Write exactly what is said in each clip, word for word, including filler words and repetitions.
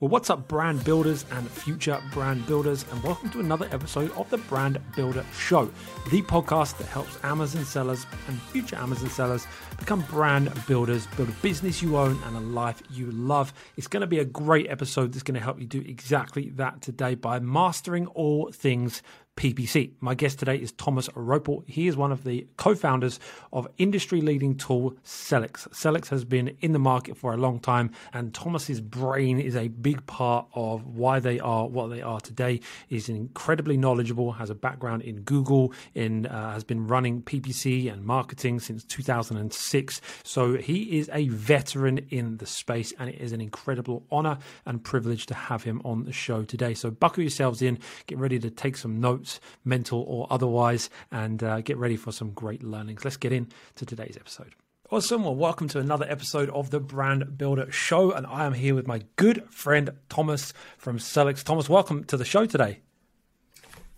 Well, what's up, brand builders and future brand builders, and welcome to another episode of The Brand Builder Show, the podcast that helps Amazon sellers and future Amazon sellers become brand builders, build a business you own and a life you love. It's going to be a great episode that's going to help you do exactly that today by mastering all things P P C. My guest today is Thomas Ropel. He is one of the co-founders of industry-leading tool Sellics. Sellics has been in the market for a long time, and Thomas's brain is a big part of why they are what they are today. He's incredibly knowledgeable, has a background in Google, in uh, has been running P P C and marketing since two thousand six. So he is a veteran in the space, and it is an incredible honor and privilege to have him on the show today. So buckle yourselves in, get ready to take some notes, mental or otherwise, and uh, get ready for some great learnings. Let's get into today's episode. Awesome. Well, welcome to another episode of The Brand Builder Show, and I am here with my good friend Thomas from Sellics. Thomas, welcome to the show today.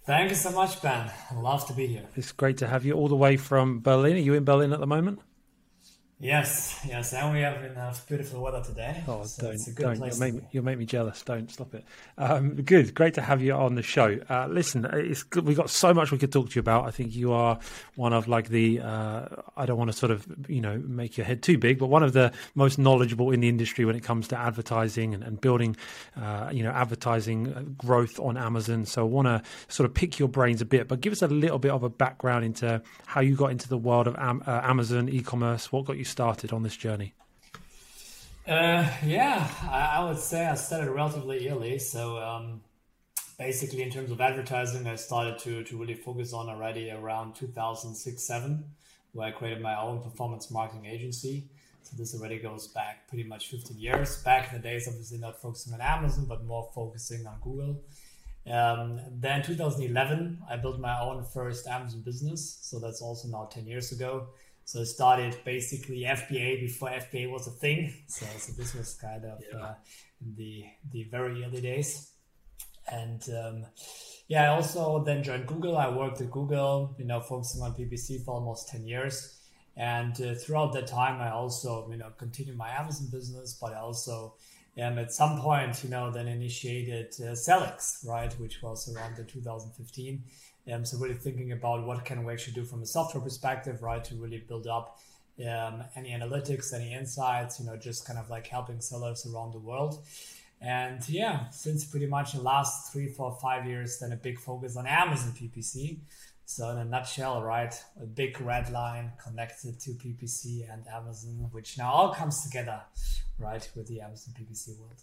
Thank you so much, Ben. I love to be here. It's great to have you all the way from Berlin. Are you in Berlin at the moment? Yes, yes, and we have enough beautiful weather today. Oh, so don't, it's a good don't. Place you'll, make me, you'll make me jealous. Don't stop it. Um, good, great to have you on the show. Uh, listen, it's good. We've got so much we could talk to you about. I think you are one of like the, uh, I don't want to sort of, you know, make your head too big, but one of the most knowledgeable in the industry when it comes to advertising and, and building, uh, you know, advertising growth on Amazon. So I want to sort of pick your brains a bit, but give us a little bit of a background into how you got into the world of Am- uh, Amazon e-commerce. What got you started on this journey? Uh, yeah, I, I would say I started relatively early. So um, basically in terms of advertising, I started to, to really focus on already around two thousand six, seven, where I created my own performance marketing agency. So this already goes back pretty much fifteen years. Back in the days, obviously not focusing on Amazon, but more focusing on Google. Um, then two thousand eleven, I built my own first Amazon business. So that's also now ten years ago. So I started basically F B A before F B A was a thing. So, so this was kind of yeah. uh, the the very early days. And um, yeah, I also then joined Google. I worked at Google, you know, focusing on P P C for almost ten years. And uh, throughout that time, I also, you know, continued my Amazon business, but I also um, at some point, you know, then initiated uh, Sellics, right, which was around the two thousand fifteen. Um, so really thinking about what can we actually do from a software perspective, right, to really build up um, any analytics, any insights, you know, just kind of like helping sellers around the world. And yeah, since pretty much the last three, four, five years, then a big focus on Amazon P P C. So in a nutshell, right, a big red line connected to P P C and Amazon, which now all comes together, right, with the Amazon P P C world.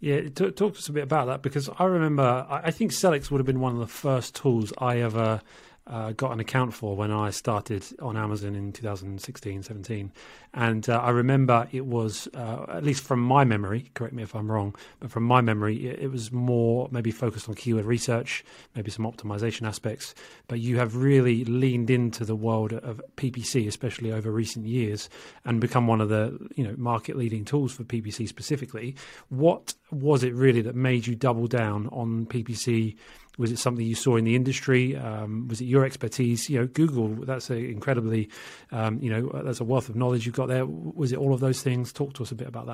Yeah, talk to us a bit about that, because I remember, I think Sellics would have been one of the first tools I ever uh, got an account for when I started on Amazon in two thousand sixteen, seventeen. And uh, I remember it was, uh, at least from my memory, correct me if I'm wrong, but from my memory, it, it was more maybe focused on keyword research, maybe some optimization aspects. But you have really leaned into the world of P P C, especially over recent years, and become one of the, you know, market leading tools for P P C specifically. What was it really that made you double down on P P C? Was it something you saw in the industry? Um, was it your expertise? You know, Google, that's an incredibly, um, you know, that's a wealth of knowledge you've got there. Was it all of those things? Talk to us a bit about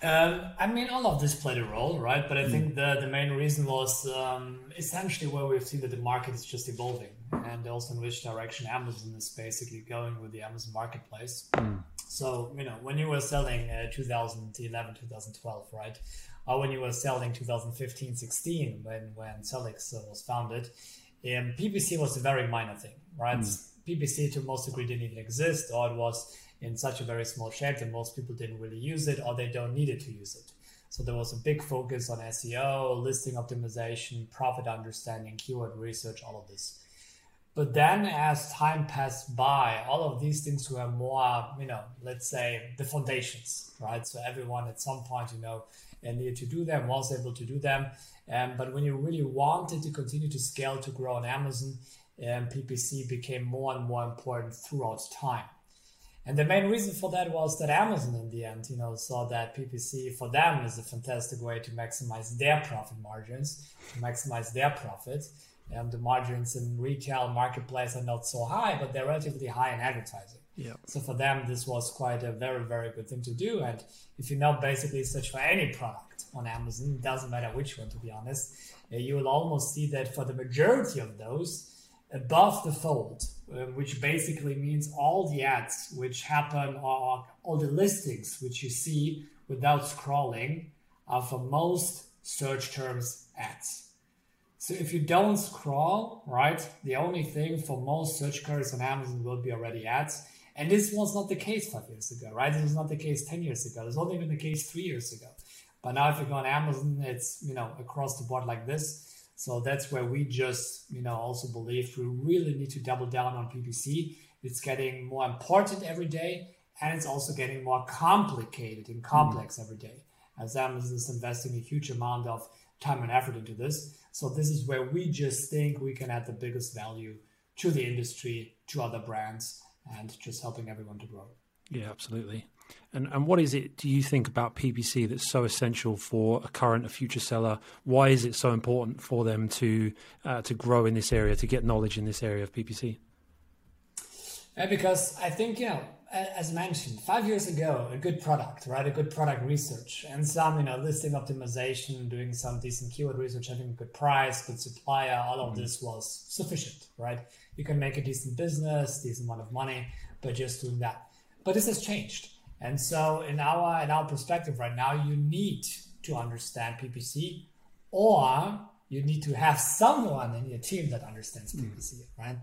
that. Um, I mean, all of this played a role, right? But I mm. think the, the main reason was um, essentially where we've seen that the market is just evolving, and also in which direction Amazon is basically going with the Amazon marketplace. Mm. So, you know, when you were selling uh, two thousand eleven, two thousand twelve, right? Or when you were selling two thousand fifteen, sixteen, when, when Sellics was founded, um, P P C was a very minor thing, right? Mm. P P C to most degree didn't even exist, or it was in such a very small shape that most people didn't really use it, or they don't need it to use it. So there was a big focus on S E O, listing optimization, profit understanding, keyword research, all of this. But then as time passed by, all of these things were more, you know, let's say the foundations, right? So everyone at some point, you know, needed to do them, was able to do them. Um, but when you really wanted to continue to scale, to grow on Amazon, um, P P C became more and more important throughout time. And the main reason for that was that Amazon in the end, you know, saw that P P C for them is a fantastic way to maximize their profit margins, to maximize their profit. Um, the margins in retail marketplace are not so high, but they're relatively high in advertising. Yeah. So for them, this was quite a very, very good thing to do. And if you now basically search for any product on Amazon, it doesn't matter which one, to be honest, you will almost see that for the majority of those, above the fold, uh, which basically means all the ads which happen or all the listings which you see without scrolling are for most search terms ads. So if you don't scroll, right, the only thing for most search queries on Amazon will be already ads. And this was not the case five years ago, right? This was not the case ten years ago. It's not even the case three years ago. But now if you go on Amazon, it's, you know, across the board like this. So that's where we just, you know, also believe we really need to double down on P P C. It's getting more important every day, and it's also getting more complicated and complex mm. every day, as Amazon is investing a huge amount of time and effort into this. So this is where we just think we can add the biggest value to the industry, to other brands, and just helping everyone to grow. Yeah, absolutely. And and what is it, do you think, about P P C that's so essential for a current, a future seller? Why is it so important for them to uh, to grow in this area, to get knowledge in this area of P P C? Yeah, because I think, you know, as mentioned, five years ago, a good product, right? A good product research and some, you know, listing optimization, doing some decent keyword research, having a good price, good supplier, all of mm-hmm. this was sufficient, right? You can make a decent business, decent amount of money, but just doing that. But this has changed. And so in our in our perspective right now, you need to understand P P C, or you need to have someone in your team that understands P P C, mm. right?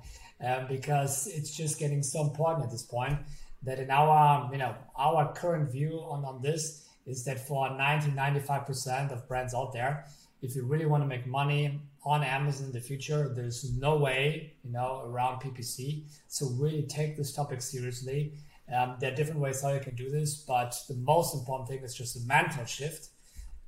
Um, because it's just getting so important at this point that in our, you know, our current view on, on this is that for ninety, ninety-five percent of brands out there, if you really want to make money on Amazon in the future, there's no way, you know, around P P C. So really take this topic seriously. Um, there are different ways how you can do this, but the most important thing is just a mental shift.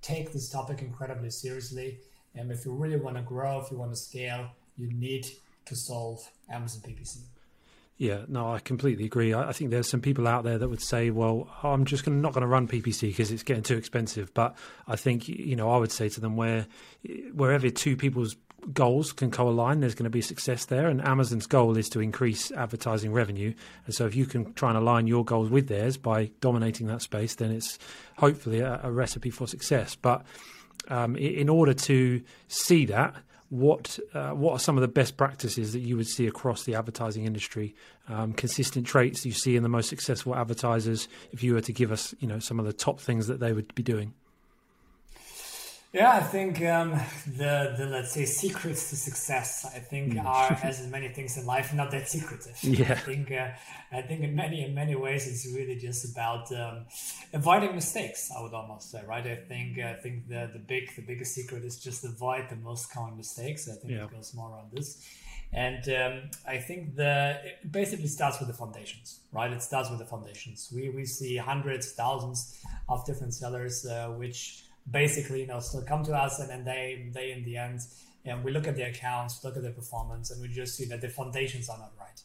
Take this topic incredibly seriously. And if you really want to grow, if you want to scale, you need to solve Amazon P P C. Yeah, no, I completely agree. I, I think there's some people out there that would say, well, I'm just gonna, not going to run P P C because it's getting too expensive. But I think, you know, I would say to them where wherever two people's goals can co-align, there's going to be success there. And Amazon's goal is to increase advertising revenue, and so if you can try and align your goals with theirs by dominating that space, then it's hopefully a, a recipe for success. But um, in order to see that, what uh, what are some of the best practices that you would see across the advertising industry, um, consistent traits you see in the most successful advertisers, if you were to give us, you know, some of the top things that they would be doing? Yeah, I think um, the, the, let's say, secrets to success, I think, mm. are, as in many things in life, not that secretive. Yeah. I think uh, I think in many, in many ways, it's really just about um, avoiding mistakes, I would almost say, right? I think I think the, the big the biggest secret is just avoid the most common mistakes. I think yeah. it goes more on this. And um, I think the it basically starts with the foundations, right? It starts with the foundations. We, we see hundreds, thousands of different sellers, uh, which... basically, you know, still come to us, and then they, they in the end, and we look at their accounts, look at their performance, and we just see that the foundations are not right.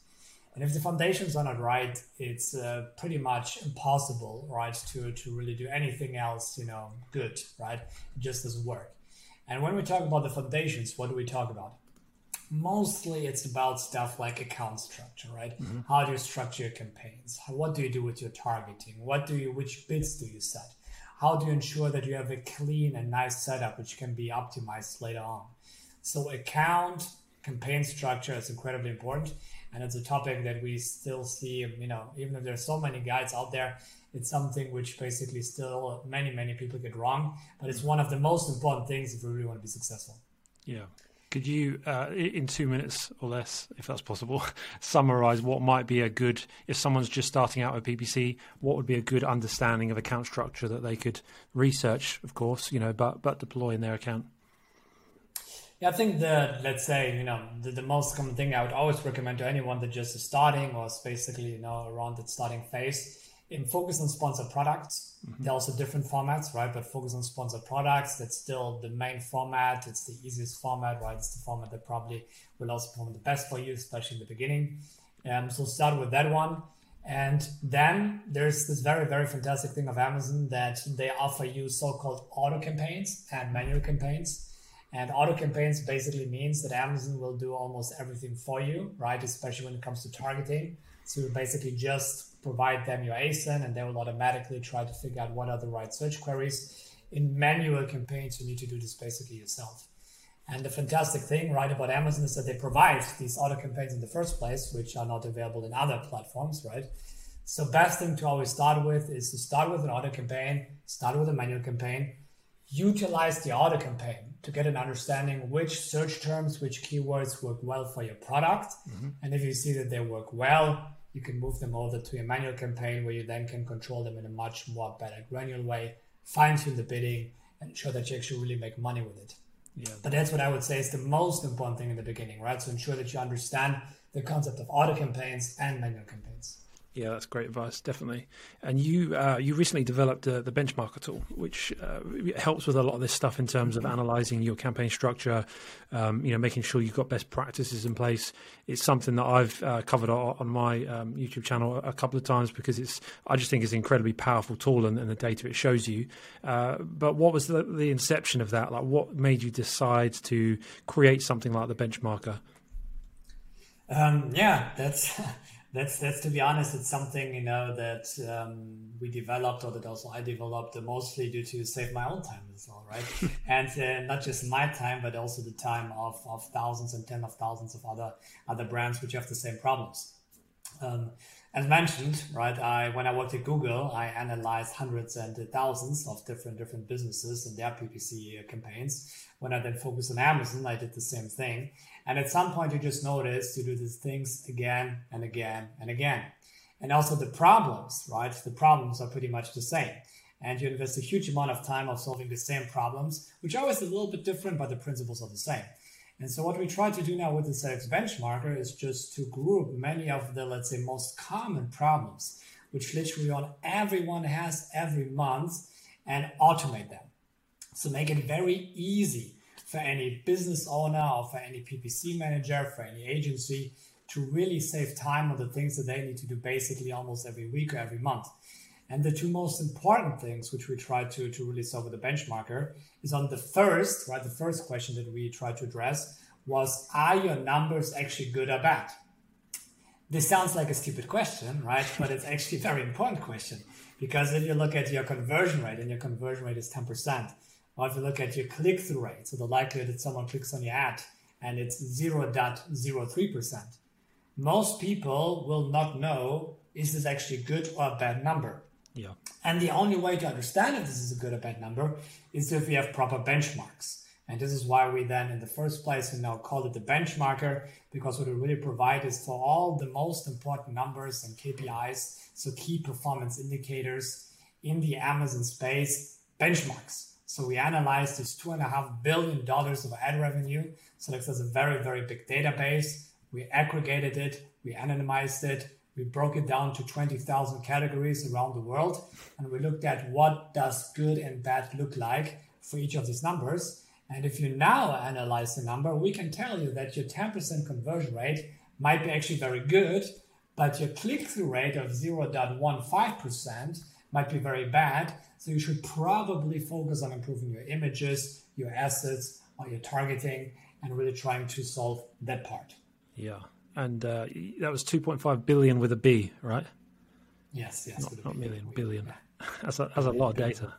And if the foundations are not right, it's uh, pretty much impossible, right, to to really do anything else, you know, good, right? It just doesn't work. And when we talk about the foundations, what do we talk about? Mostly, it's about stuff like account structure, right? Mm-hmm. How do you structure your campaigns? What do you do with your targeting? What do you? Which bids do you set? How do you ensure that you have a clean and nice setup, which can be optimized later on? So account campaign structure is incredibly important. And it's a topic that we still see, you know, even if there's so many guides out there, it's something which basically still many, many people get wrong. But it's one of the most important things if we really want to be successful. Yeah. Could you, uh, in two minutes or less, if that's possible, summarize what might be a good, if someone's just starting out with P P C, what would be a good understanding of account structure that they could research, of course, you know, but but deploy in their account? Yeah, I think the, let's say, you know, the, the most common thing I would always recommend to anyone that just is starting or is basically, you know, around that starting phase, and focus on sponsored products. Mm-hmm. There are also different formats, right? But focus on sponsored products. That's still the main format. It's the easiest format, right? It's the format that probably will also perform the best for you, especially in the beginning. Um, so start with that one. And then there's this very, very fantastic thing of Amazon that they offer you so-called auto campaigns and manual campaigns. And auto campaigns basically means that Amazon will do almost everything for you, right? Especially when it comes to targeting. to basically just provide them your A S I N, and they will automatically try to figure out what are the right search queries. In manual campaigns, you need to do this basically yourself. And the fantastic thing, right, about Amazon is that they provide these auto campaigns in the first place, which are not available in other platforms, right? So best thing to always start with is to start with an auto campaign, start with a manual campaign, utilize the auto campaign to get an understanding which search terms, which keywords work well for your product. Mm-hmm. And if you see that they work well, you can move them over to a manual campaign where you then can control them in a much more better granular way, fine tune the bidding, and ensure that you actually really make money with it. Yeah. But that's what I would say is the most important thing in the beginning, right? So ensure that you understand the concept of auto campaigns and manual campaigns. Yeah, that's great advice, definitely. And you uh, you recently developed uh, the Benchmarker tool, which uh, helps with a lot of this stuff in terms of analyzing your campaign structure, um, you know, making sure you've got best practices in place. It's something that I've uh, covered on my um, YouTube channel a couple of times because it's I just think it's an incredibly powerful tool and, and the data it shows you. Uh, but what was the, the inception of that? Like, what made you decide to create something like the Benchmarker? Um, yeah, that's... That's, that's to be honest, it's something, you know, that um, we developed, or that also I developed, mostly due to save my own time as well, right? And uh, not just my time, but also the time of, of thousands and tens of thousands of other other brands which have the same problems. Um, as mentioned, right, I when I worked at Google, I analyzed hundreds and thousands of different different businesses and their P P C campaigns. When I then focused on Amazon, I did the same thing. And at some point, you just notice you do these things again and again and again. And also the problems, right? The problems are pretty much the same. And you invest a huge amount of time of solving the same problems, which are always a little bit different, but the principles are the same. And so what we try to do now with the C X Benchmarker is just to group many of the, let's say, most common problems, which literally on everyone has every month, and automate them. So make it very easy for any business owner or for any P P C manager, for any agency, to really save time on the things that they need to do basically almost every week or every month. And the two most important things which we try to, to really solve with the Benchmarker is on the first, right? The first question that we tried to address was, are your numbers actually good or bad? This sounds like a stupid question, right? But it's actually a very important question, because if you look at your conversion rate, and your conversion rate is ten percent, or if you look at your click-through rate, so the likelihood that someone clicks on your ad, and it's zero point zero three percent, most people will not know, is this actually a good or a bad number? Yeah. And the only way to understand if this is a good or bad number is if we have proper benchmarks. And this is why we then, in the first place, we now call it the Benchmarker, because what we really provide is for all the most important numbers and K P Is, so key performance indicators in the Amazon space, benchmarks. So we analyzed this two and a half billion dollars of ad revenue. Sellics has a very, very big database. We aggregated it, we anonymized it, we broke it down to twenty thousand categories around the world. And we looked at what does good and bad look like for each of these numbers. And if you now analyze the number, we can tell you that your ten percent conversion rate might be actually very good, but your click-through rate of zero point one five percent might be very bad. So you should probably focus on improving your images, your assets, or your targeting, and really trying to solve that part. Yeah. And uh, that was two point five billion with a B, right? Yes. Yes. Not, with a not million, billion. Yeah. That's, a, that's a lot of data.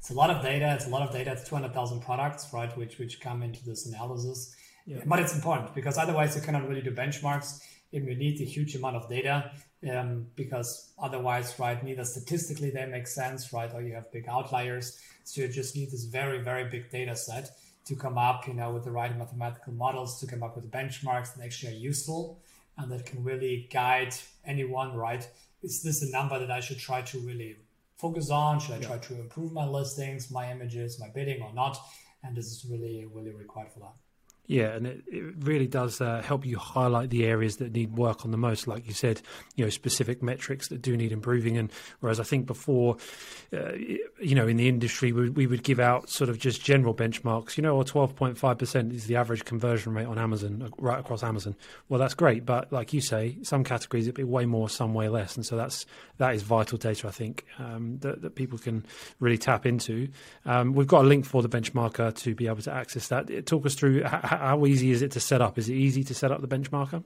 It's a lot of data. It's a lot of data. It's two hundred thousand products, right? Which, which come into this analysis. Yeah. But it's important, because otherwise you cannot really do benchmarks if you need a huge amount of data. Um, because otherwise, right, neither statistically they make sense, right, or you have big outliers. So you just need this very, very big data set to come up, you know, with the right mathematical models, to come up with benchmarks that actually are useful and that can really guide anyone, right? Is this a number that I should try to really focus on? Should I yeah. try to improve my listings, my images, my bidding, or not? And this is really, really required for that. Yeah, and it, it really does uh, help you highlight the areas that need work on the most, like you said, you know, specific metrics that do need improving. And whereas I think before, uh, you know, in the industry, we, we would give out sort of just general benchmarks, you know, or twelve point five percent is the average conversion rate on Amazon, right across Amazon. Well, that's great. But like you say, some categories, it'd be way more, some way less. And so that's that is vital data, I think, um, that, that people can really tap into. Um, we've got a link for the Benchmarker to be able to access that. Talk us through how, How easy is it to set up? Is it easy to set up the Benchmarker?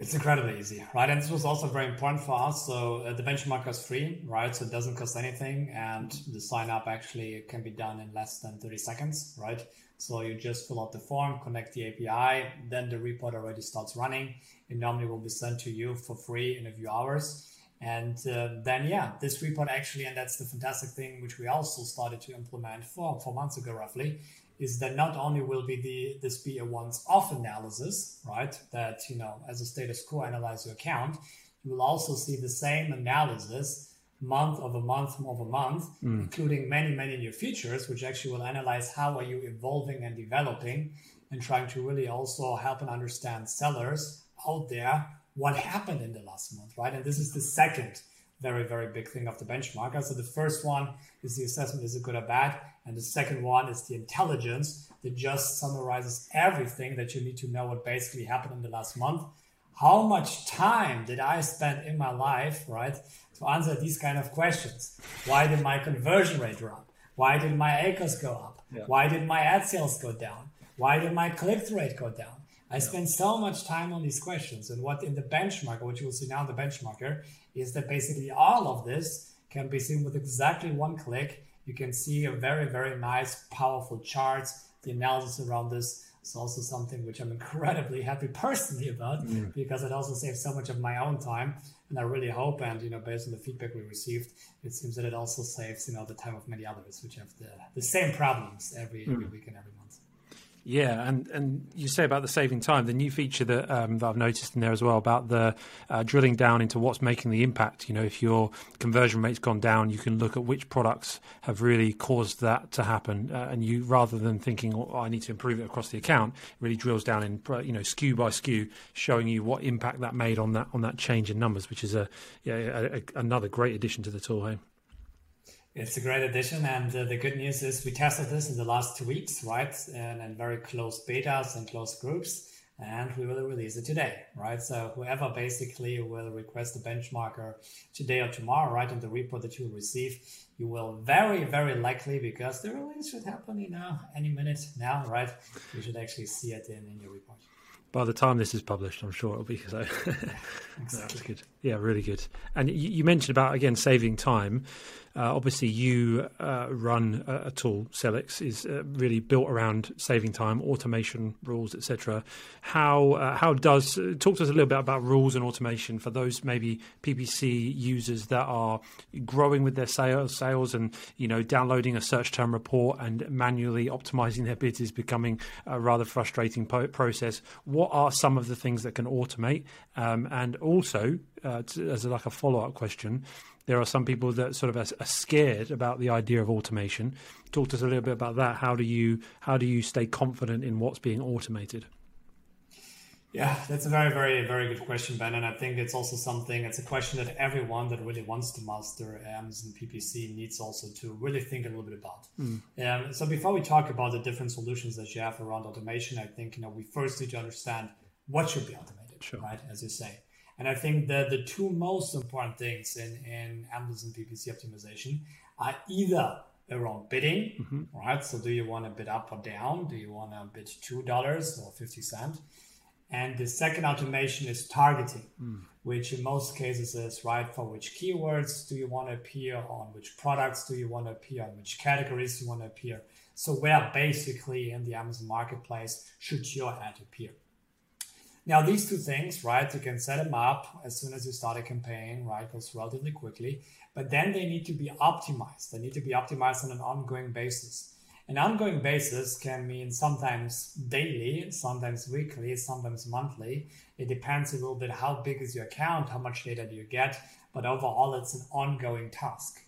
It's incredibly easy, right? And this was also very important for us. So uh, the benchmarker is free, right? So it doesn't cost anything. And the sign up actually can be done in less than thirty seconds, right? So you just fill out the form, connect the A P I, then the report already starts running. It normally will be sent to you for free in a few hours. And uh, then, yeah, this report actually, and that's the fantastic thing, which we also started to implement four, four months ago, roughly, is that not only will be the this be a once-off analysis, right? That, you know, as a status quo analyze your account, you will also see the same analysis month over month over month, mm. including many, many new features, which actually will analyze how are you evolving and developing and trying to really also help and understand sellers out there what happened in the last month, right? And this is the second very, very big thing of the benchmarker. So the first one is the assessment, is it good or bad? And the second one is the intelligence that just summarizes everything that you need to know what basically happened in the last month. How much time did I spend in my life, right, to answer these kind of questions? Why did my conversion rate drop? Why did my ACoS go up? Yeah. Why did my ad sales go down? Why did my click-through rate go down? I spend so much time on these questions. And what in the benchmarker, which you will see now in the benchmarker, is that basically all of this can be seen with exactly one click. You can see a very, very nice, powerful charts. The analysis around this is also something which I'm incredibly happy personally about mm. because it also saves so much of my own time. And I really hope, and, you know, based on the feedback we received, it seems that it also saves, you know, the time of many others, which have the, the same problems every, mm. every week and every month. Yeah, and, and you say about the saving time, the new feature that, um, that I've noticed in there as well about the uh, drilling down into what's making the impact. You know, if your conversion rate's gone down, you can look at which products have really caused that to happen. Uh, and you, rather than thinking, oh, I need to improve it across the account, it really drills down in, you know, S K U by S K U, showing you what impact that made on that on that change in numbers, which is a, yeah, a, a another great addition to the tool, hey? It's a great addition, and uh, the good news is we tested this in the last two weeks, right? And, and very close betas and close groups, and we will release it today, right? So whoever basically will request the benchmarker today or tomorrow, right, and the report that you will receive, you will very, very likely, because the release should happen, you know, any minute now, right? You should actually see it in, in your report. By the time this is published, I'm sure it'll be so. Yeah, exactly. That's good. Yeah, really good. And you, you mentioned about, again, saving time. Uh, obviously, you uh, run a, a tool. Sellics is uh, really built around saving time, automation rules, et cetera. How uh, how does uh, talk to us a little bit about rules and automation for those maybe P P C users that are growing with their sales, sales, and, you know, downloading a search term report and manually optimizing their bids is becoming a rather frustrating po- process. What are some of the things that can automate? Um, and also, uh, to, as like a follow-up question, there are some people that sort of are scared about the idea of automation. Talk to us a little bit about that. How do you how do you stay confident in what's being automated? Yeah, that's a very, very, very good question, Ben. And I think it's also something, it's a question that everyone that really wants to master Amazon P P C needs also to really think a little bit about. Mm. Um, so before we talk about the different solutions that you have around automation, I think, you know, we first need to understand what should be automated, sure, right, as you say. And I think that the two most important things in, in Amazon P P C optimization are either around bidding, mm-hmm. right? So do you want to bid up or down? Do you want to bid two dollars or fifty cents? And the second automation is targeting, mm. which in most cases is, right, for which keywords do you want to appear on, which products do you want to appear on, which categories you want to appear. So where basically in the Amazon marketplace should your ad appear? Now, these two things, right, you can set them up as soon as you start a campaign, right, goes relatively quickly, but then they need to be optimized. They need to be optimized on an ongoing basis. An ongoing basis can mean sometimes daily, sometimes weekly, sometimes monthly. It depends a little bit how big is your account, how much data do you get, but overall it's an ongoing task.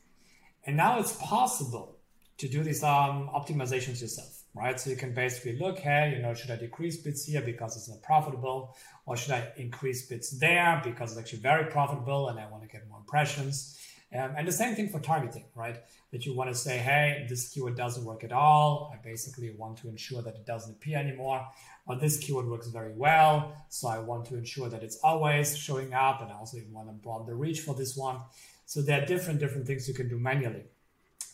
And now it's possible to do these um, optimizations yourself. Right, so you can basically look, hey, you know, should I decrease bids here because it's not profitable, or should I increase bids there because it's actually very profitable and I want to get more impressions? Um, and the same thing for targeting, right? That you want to say, hey, this keyword doesn't work at all. I basically want to ensure that it doesn't appear anymore. Or this keyword works very well, so I want to ensure that it's always showing up, and I also even want to broaden the reach for this one. So there are different different things you can do manually,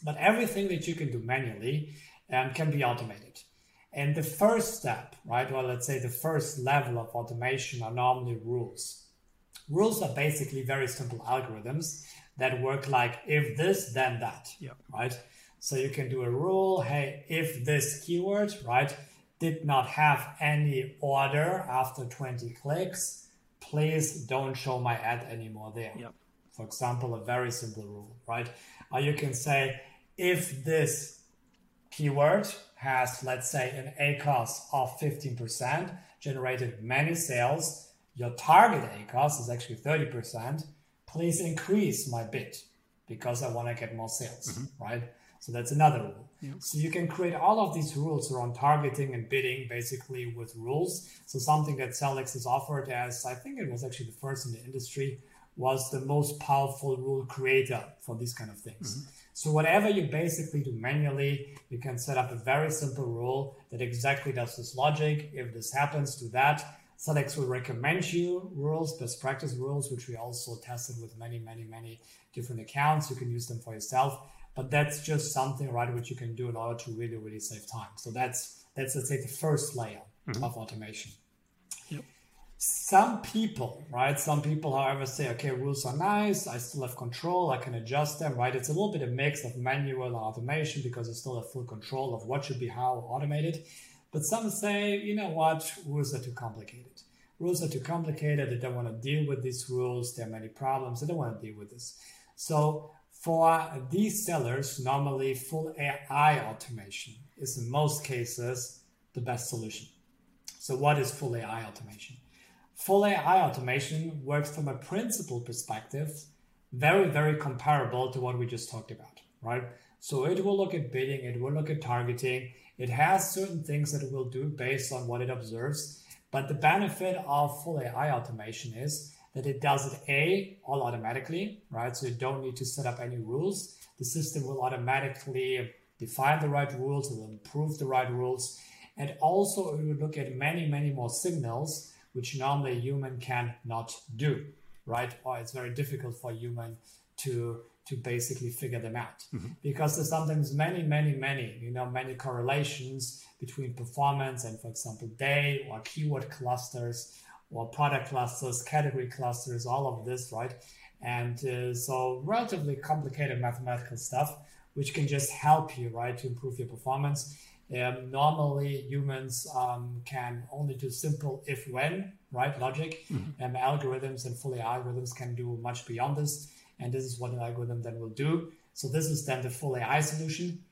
but everything that you can do manually Um, can be automated. And the first step, right, well, let's say the first level of automation are normally rules. Rules are basically very simple algorithms that work like if this, then that, yep. right? So you can do a rule, hey, if this keyword, right, did not have any order after twenty clicks, please don't show my ad anymore there. Yep. For example, a very simple rule, right? Or you can say, if this keyword has, let's say, an ACoS of fifteen percent, generated many sales, your target ACoS is actually thirty percent, please increase my bid because I want to get more sales, mm-hmm. right? So that's another rule. Yep. So you can create all of these rules around targeting and bidding basically with rules. So something that Sellics has offered as, I think it was actually the first in the industry, was the most powerful rule creator for these kind of things. Mm-hmm. So whatever you basically do manually, you can set up a very simple rule that exactly does this logic. If this happens, do that. Sellics will recommend you rules, best practice rules, which we also tested with many, many, many different accounts. You can use them for yourself. But that's just something, right, which you can do in order to really, really save time. So that's, that's let's say, the first layer mm-hmm. of automation. Yep. Some people, right, some people, however, say, okay, rules are nice. I still have control. I can adjust them, right? It's a little bit of a mix of manual and automation because you still have full control of what should be how automated. But some say, you know what, rules are too complicated. Rules are too complicated. They don't want to deal with these rules. There are many problems. They don't want to deal with this. So for these sellers, normally full A I automation is in most cases the best solution. So what is full A I automation? Full A I automation works from a principle perspective, very, very comparable to what we just talked about, right? So it will look at bidding, it will look at targeting. It has certain things that it will do based on what it observes. But the benefit of full A I automation is that it does it A, all automatically, right? So you don't need to set up any rules. The system will automatically define the right rules, it will improve the right rules. And also it will look at many, many more signals, which normally a human cannot do, right? Or it's very difficult for a human to, to basically figure them out. Mm-hmm. Because there's sometimes many, many, many, you know, many correlations between performance and, for example, day or keyword clusters, or product clusters, category clusters, all of this, right? And uh, so relatively complicated mathematical stuff, which can just help you, right, to improve your performance. Um, normally, humans um, can only do simple if-when, right, logic. Mm-hmm. Um, algorithms and fully algorithms can do much beyond this. And this is what an algorithm then will do. So this is then the full A I solution.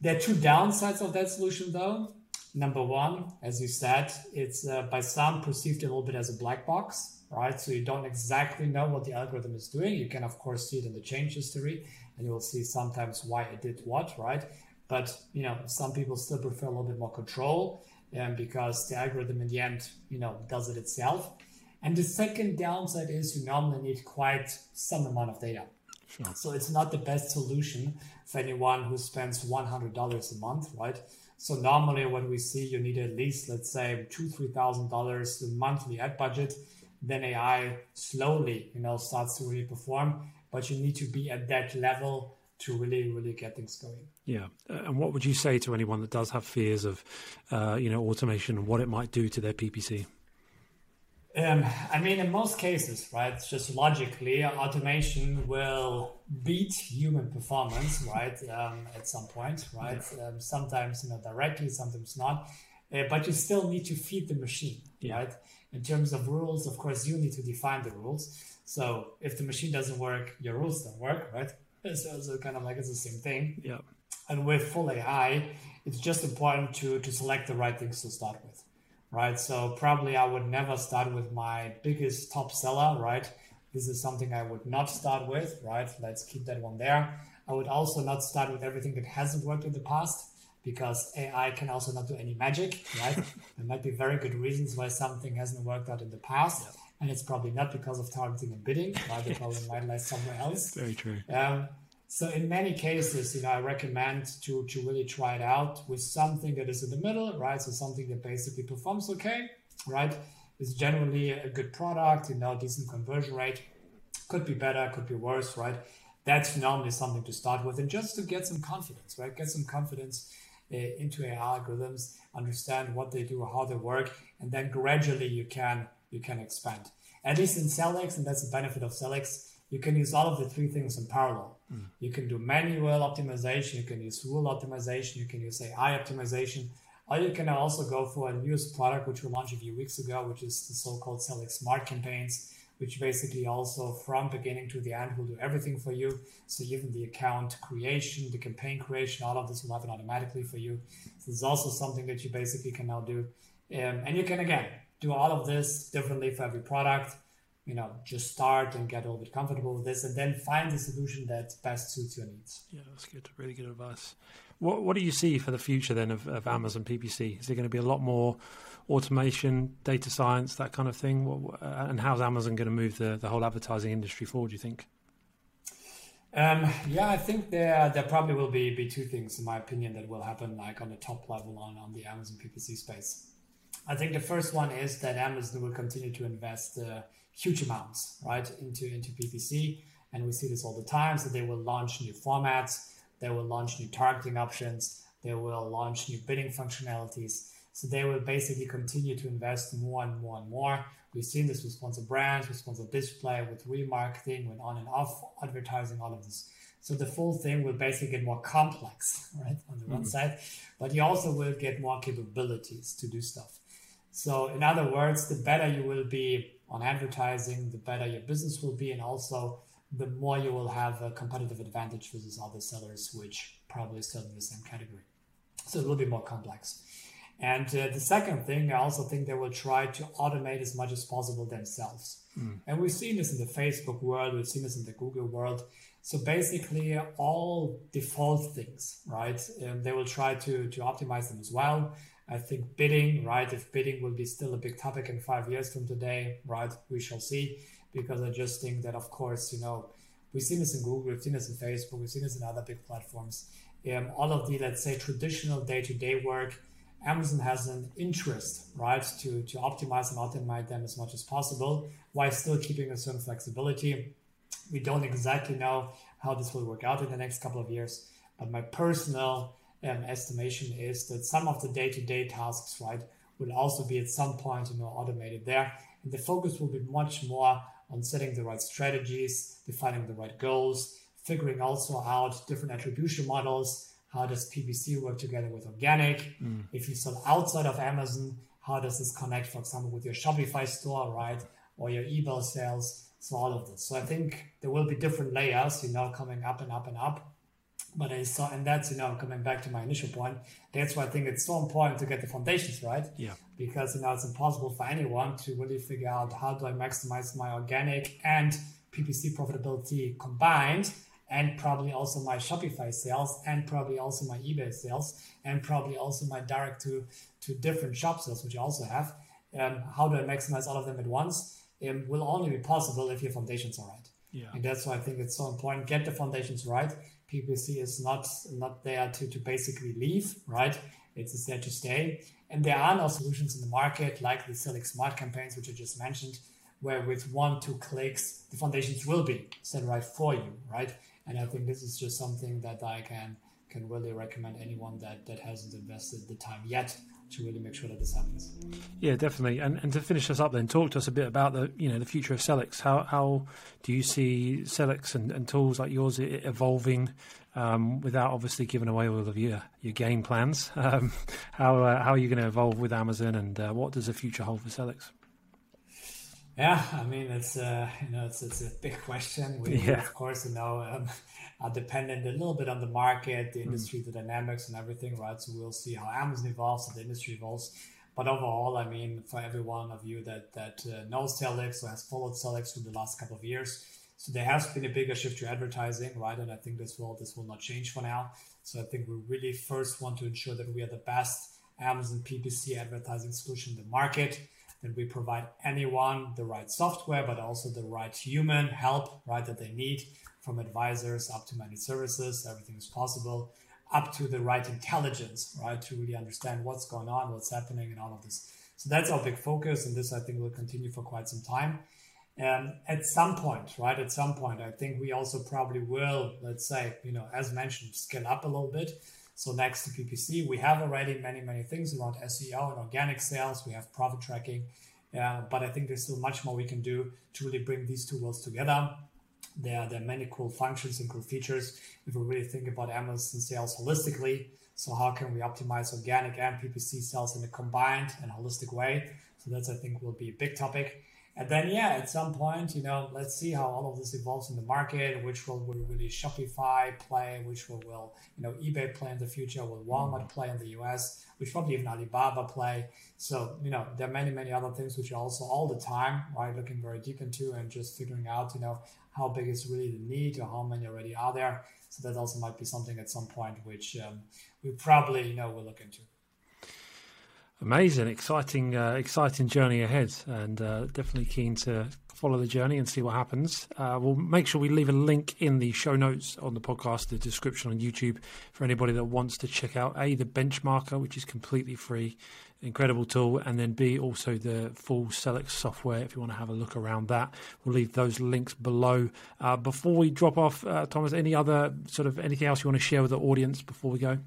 There are two downsides of that solution, though. Number one, as you said, it's uh, by some perceived a little bit as a black box, right? So you don't exactly know what the algorithm is doing. You can, of course, see it in the change history, and you will see sometimes why it did what, right? But, you know, some people still prefer a little bit more control um, because the algorithm in the end, you know, does it itself. And the second downside is you normally need quite some amount of data. Sure. So it's not the best solution for anyone who spends one hundred dollars a month, right? So normally what we see, you need at least, let's say, two thousand dollars, three thousand dollars a monthly ad budget. Then A I slowly, you know, starts to really perform. But you need to be at that level to really, really get things going. Yeah. And what would you say to anyone that does have fears of, uh, you know, automation and what it might do to their P P C? Um, I mean, in most cases, right, it's just logically, automation will beat human performance, right, um, at some point, right? Yeah. Um, sometimes, you know, directly, sometimes not. Uh, but you still need to feed the machine, yeah. right? In terms of rules, of course, you need to define the rules. So if the machine doesn't work, your rules don't work, right? So, so kind of like it's the same thing. Yeah. And with full A I, it's just important to, to select the right things to start with. Right. So probably I would never start with my biggest top seller. Right. This is something I would not start with. Right. Let's keep that one there. I would also not start with everything that hasn't worked in the past because A I can also not do any magic. Right. There might be very good reasons why something hasn't worked out in the past. Yeah. And it's probably not because of targeting and bidding. Right. The problem might lie somewhere else. Very true. Um, So in many cases, you know, I recommend to, to really try it out with something that is in the middle, right? So something that basically performs okay, right? It's generally a good product, you know, decent conversion rate. Could be better, could be worse, right? That's normally something to start with and just to get some confidence, right? Get some confidence into our algorithms, understand what they do, how they work, and then gradually you can you can expand. At least in Sellics, and that's the benefit of Sellics, you can use all of the three things in parallel. Mm. You can do manual optimization, you can use rule optimization, you can use A I optimization, or you can also go for a newest product, which we launched a few weeks ago, which is the so-called Selling Smart Campaigns, which basically also from beginning to the end will do everything for you. So even the account creation, the campaign creation, all of this will happen automatically for you. So it's also something that you basically can now do. Um, and you can, again, do all of this differently for every product. You know, just start and get a little bit comfortable with this, and then find the solution that best suits your needs. Yeah, that's good. Really good advice. What What do you see for the future then of, of Amazon P P C? Is there going to be a lot more automation, data science, that kind of thing? What, uh, and how's Amazon going to move the, the whole advertising industry forward, do you think? Um, yeah, I think there there probably will be, be two things, in my opinion, that will happen like on the top level on, on the Amazon P P C space. I think the first one is that Amazon will continue to invest uh, huge amounts, right, into, into P P C. And we see this all the time. So they will launch new formats. They will launch new targeting options. They will launch new bidding functionalities. So they will basically continue to invest more and more and more. We've seen this with sponsored brands, with sponsored display, with remarketing, with on and off advertising, all of this. So the full thing will basically get more complex, right, on the mm-hmm. one side. But you also will get more capabilities to do stuff. So in other words, the better you will be on advertising, the better your business will be, and also the more you will have a competitive advantage versus other sellers, which probably still in the same category. So it will be more complex. And uh, the second thing, I also think they will try to automate as much as possible themselves. Mm. And we've seen this in the Facebook world, we've seen this in the Google world. So basically all default things, right? Um, they will try to, to optimize them as well. I think bidding, right? If bidding will be still a big topic in five years from today, right? We shall see. Because I just think that, of course, you know, we've seen this in Google, we've seen this in Facebook, we've seen this in other big platforms. Um, all of the, let's say, traditional day-to-day work, Amazon has an interest, right, to, to optimize and automate them as much as possible, while still keeping a certain flexibility. We don't exactly know how this will work out in the next couple of years, but my personal um, estimation is that some of the day-to-day tasks, right, will also be at some point, you know, automated there. And the focus will be much more on setting the right strategies, defining the right goals, figuring also out different attribution models. How does P P C work together with organic? Mm. If you sell outside of Amazon, how does this connect, for example, with your Shopify store, right? Or your eBay sales, so all of this. So I think there will be different layers, you know, coming up and up and up. But I saw, and that's, you know, coming back to my initial point, that's why I think it's so important to get the foundations right. Yeah. Because, you know, it's impossible for anyone to really figure out how do I maximize my organic and P P C profitability combined, and probably also my Shopify sales, and probably also my eBay sales, and probably also my direct to, to different shop sales, which I also have. Um, how do I maximize all of them at once? It will only be possible if your foundations are right. Yeah. And that's why I think it's so important. Get the foundations right. P P C is not, not there to, to basically leave, right? It's there to stay. And there are now solutions in the market, like the Selling Smart Campaigns, which I just mentioned, where with one, two clicks, the foundations will be set right for you, right? And I think this is just something that I can can really recommend anyone that, that hasn't invested the time yet to really make sure that this happens. Yeah, definitely. And and to finish us up then, talk to us a bit about the, you know, the future of Sellics. How how do you see Sellics and, and tools like yours evolving, um, without obviously giving away all of your, your game plans? Um, how uh, how are you going to evolve with Amazon, and uh, what does the future hold for Sellics? Yeah, I mean, it's uh, you know, it's it's a big question. We, yeah. of course, you know, um, are dependent a little bit on the market, the industry, mm. the dynamics, and everything, right? So we'll see how Amazon evolves and the industry evolves. But overall, I mean, for every one of you that that uh, knows Sellics or has followed Sellics for the last couple of years, so there has been a bigger shift to advertising, right? And I think this will this will not change for now. So I think we really first want to ensure that we are the best Amazon P P C advertising solution in the market. That we provide anyone the right software, but also the right human help, right, that they need, from advisors up to managed services, everything is possible, up to the right intelligence, right, to really understand what's going on, what's happening, and all of this. So that's our big focus, and this, I think, will continue for quite some time. Um, at some point, right, at some point, I think we also probably will, let's say, you know, as mentioned, scale up a little bit. So next to P P C, we have already many, many things around S E O and organic sales. We have profit tracking, uh, but I think there's still much more we can do to really bring these two worlds together. There are, there are many cool functions and cool features if we really think about Amazon sales holistically. So how can we optimize organic and P P C sales in a combined and holistic way? So that's, I think, will be a big topic. And then, yeah, at some point, you know, let's see how all of this evolves in the market, which will really Shopify play, which will, will you know, eBay play in the future, will Walmart play in the U S, which probably even Alibaba play. So, you know, there are many, many other things which are also all the time, right, looking very deep into and just figuring out, you know, how big is really the need or how many already are there. So that also might be something at some point which um, we probably, you know, will look into. Amazing, exciting, uh, exciting journey ahead, and uh, definitely keen to follow the journey and see what happens. Uh, we'll make sure we leave a link in the show notes on the podcast, the description on YouTube, for anybody that wants to check out A, the Benchmarker, which is completely free, incredible tool, and then B, also the full Sellics software if you want to have a look around that. We'll leave those links below. Uh, before we drop off, uh, Thomas, any other sort of anything else you want to share with the audience before we go?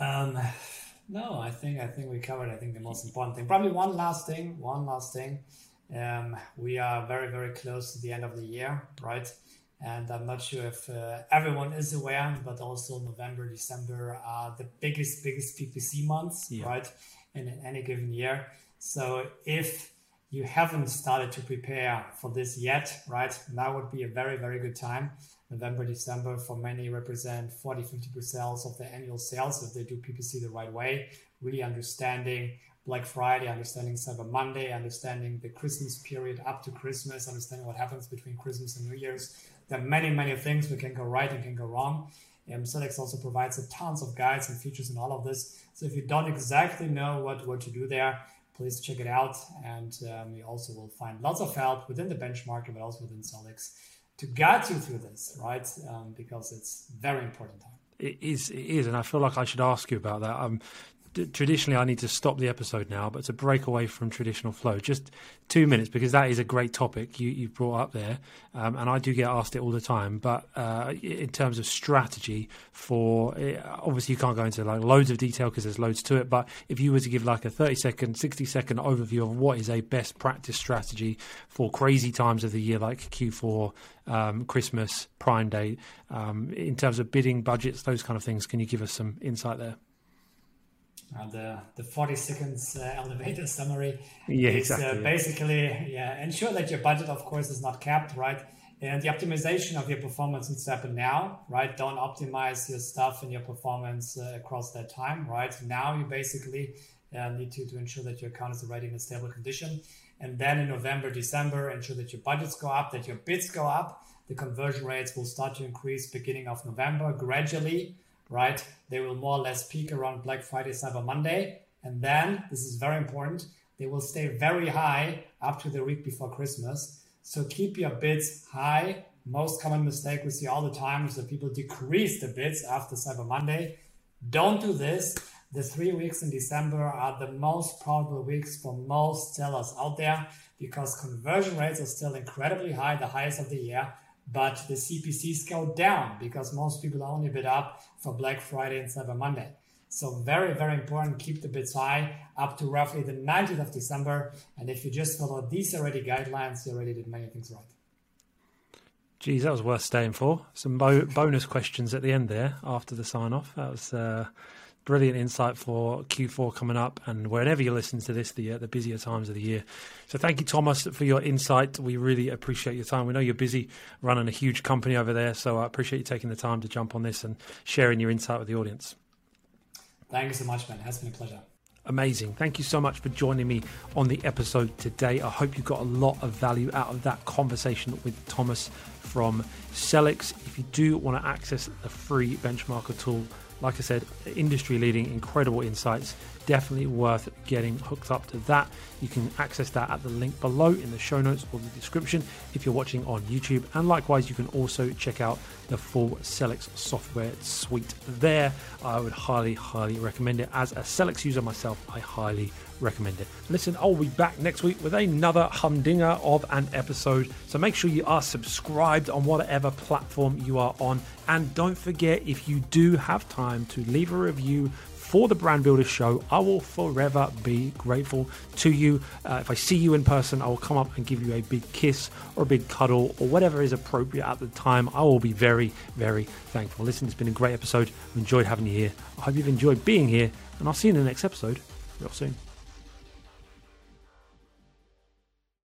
Um. No, I think I think we covered, I think, the most important thing. Probably one last thing, one last thing. Um, we are very, very close to the end of the year, right? And I'm not sure if uh, everyone is aware, but also November, December are the biggest, biggest P P C months, yeah. right? In, in any given year. So if you haven't started to prepare for this yet, right? Now would be a very, very good time. November, December for many represent forty, fifty percent of the annual sales if they do P P C the right way. Really understanding Black Friday, understanding Cyber Monday, understanding the Christmas period up to Christmas, understanding what happens between Christmas and New Year's. There are many, many things we can go right and can go wrong. Um, Sellics also provides a tons of guides and features in all of this. So if you don't exactly know what, what to do there, please check it out. And um, you also will find lots of help within the Benchmarker, but also within Sellics, to guide you through this, right? Um, because it's very important time. It is, it is, and I feel like I should ask you about that. Um, d- traditionally, I need to stop the episode now, but to break away from traditional flow, just two minutes, because that is a great topic you, you brought up there, um, and I do get asked it all the time. But uh, in terms of strategy for, obviously you can't go into like loads of detail because there's loads to it, but if you were to give like a thirty second, sixty second overview of what is a best practice strategy for crazy times of the year like Q four, Um, Christmas, Prime Day, um, in terms of bidding, budgets, those kind of things. Can you give us some insight there? Uh, the the forty seconds uh, elevator summary yeah, is exactly, uh, yeah. basically yeah, ensure that your budget, of course, is not capped, right? And the optimization of your performance needs to happen now, right? Don't optimize your stuff and your performance uh, across that time, right? Now you basically uh, need to, to ensure that your account is already in a stable condition. And then in November, December, ensure that your budgets go up, that your bids go up. The conversion rates will start to increase beginning of November gradually, right? They will more or less peak around Black Friday, Cyber Monday. And then, this is very important, they will stay very high up to the week before Christmas. So keep your bids high. Most common mistake we see all the time is that people decrease the bids after Cyber Monday. Don't do this. The three weeks in December are the most profitable weeks for most sellers out there because conversion rates are still incredibly high, the highest of the year, but the C P Cs go down because most people only bid up for Black Friday and Cyber Monday. So very, very important, keep the bids high up to roughly the nineteenth of December. And if you just follow these already guidelines, you already did many things right. Geez, that was worth staying for. Some bo- bonus questions at the end there after the sign-off. That was... Uh... Brilliant insight for Q four coming up and wherever you listen to this, the uh, the busier times of the year. So thank you, Thomas, for your insight. We really appreciate your time. We know you're busy running a huge company over there, so I appreciate you taking the time to jump on this and sharing your insight with the audience. Thank you so much, man. It has been a pleasure. Amazing. Thank you so much for joining me on the episode today. I hope you got a lot of value out of that conversation with Thomas from Sellics. If you do want to access the free Benchmarker tool, like I said, industry leading, incredible insights, definitely worth getting hooked up to that. You can access that at the link below in the show notes or the description if you're watching on YouTube. And likewise, you can also check out the full Sellics software suite there. I would highly, highly recommend it. As a Sellics user myself, I highly recommend it. Listen, I'll be back next week with another humdinger of an episode. So make sure you are subscribed on whatever platform you are on. And don't forget, if you do have time, time to leave a review for the Brand Builder Show. I will forever be grateful to you. Uh, if I see you in person, I will come up and give you a big kiss or a big cuddle or whatever is appropriate at the time. I will be very, very thankful. Listen, it's been a great episode. I've enjoyed having you here. I hope you've enjoyed being here, and I'll see you in the next episode real soon.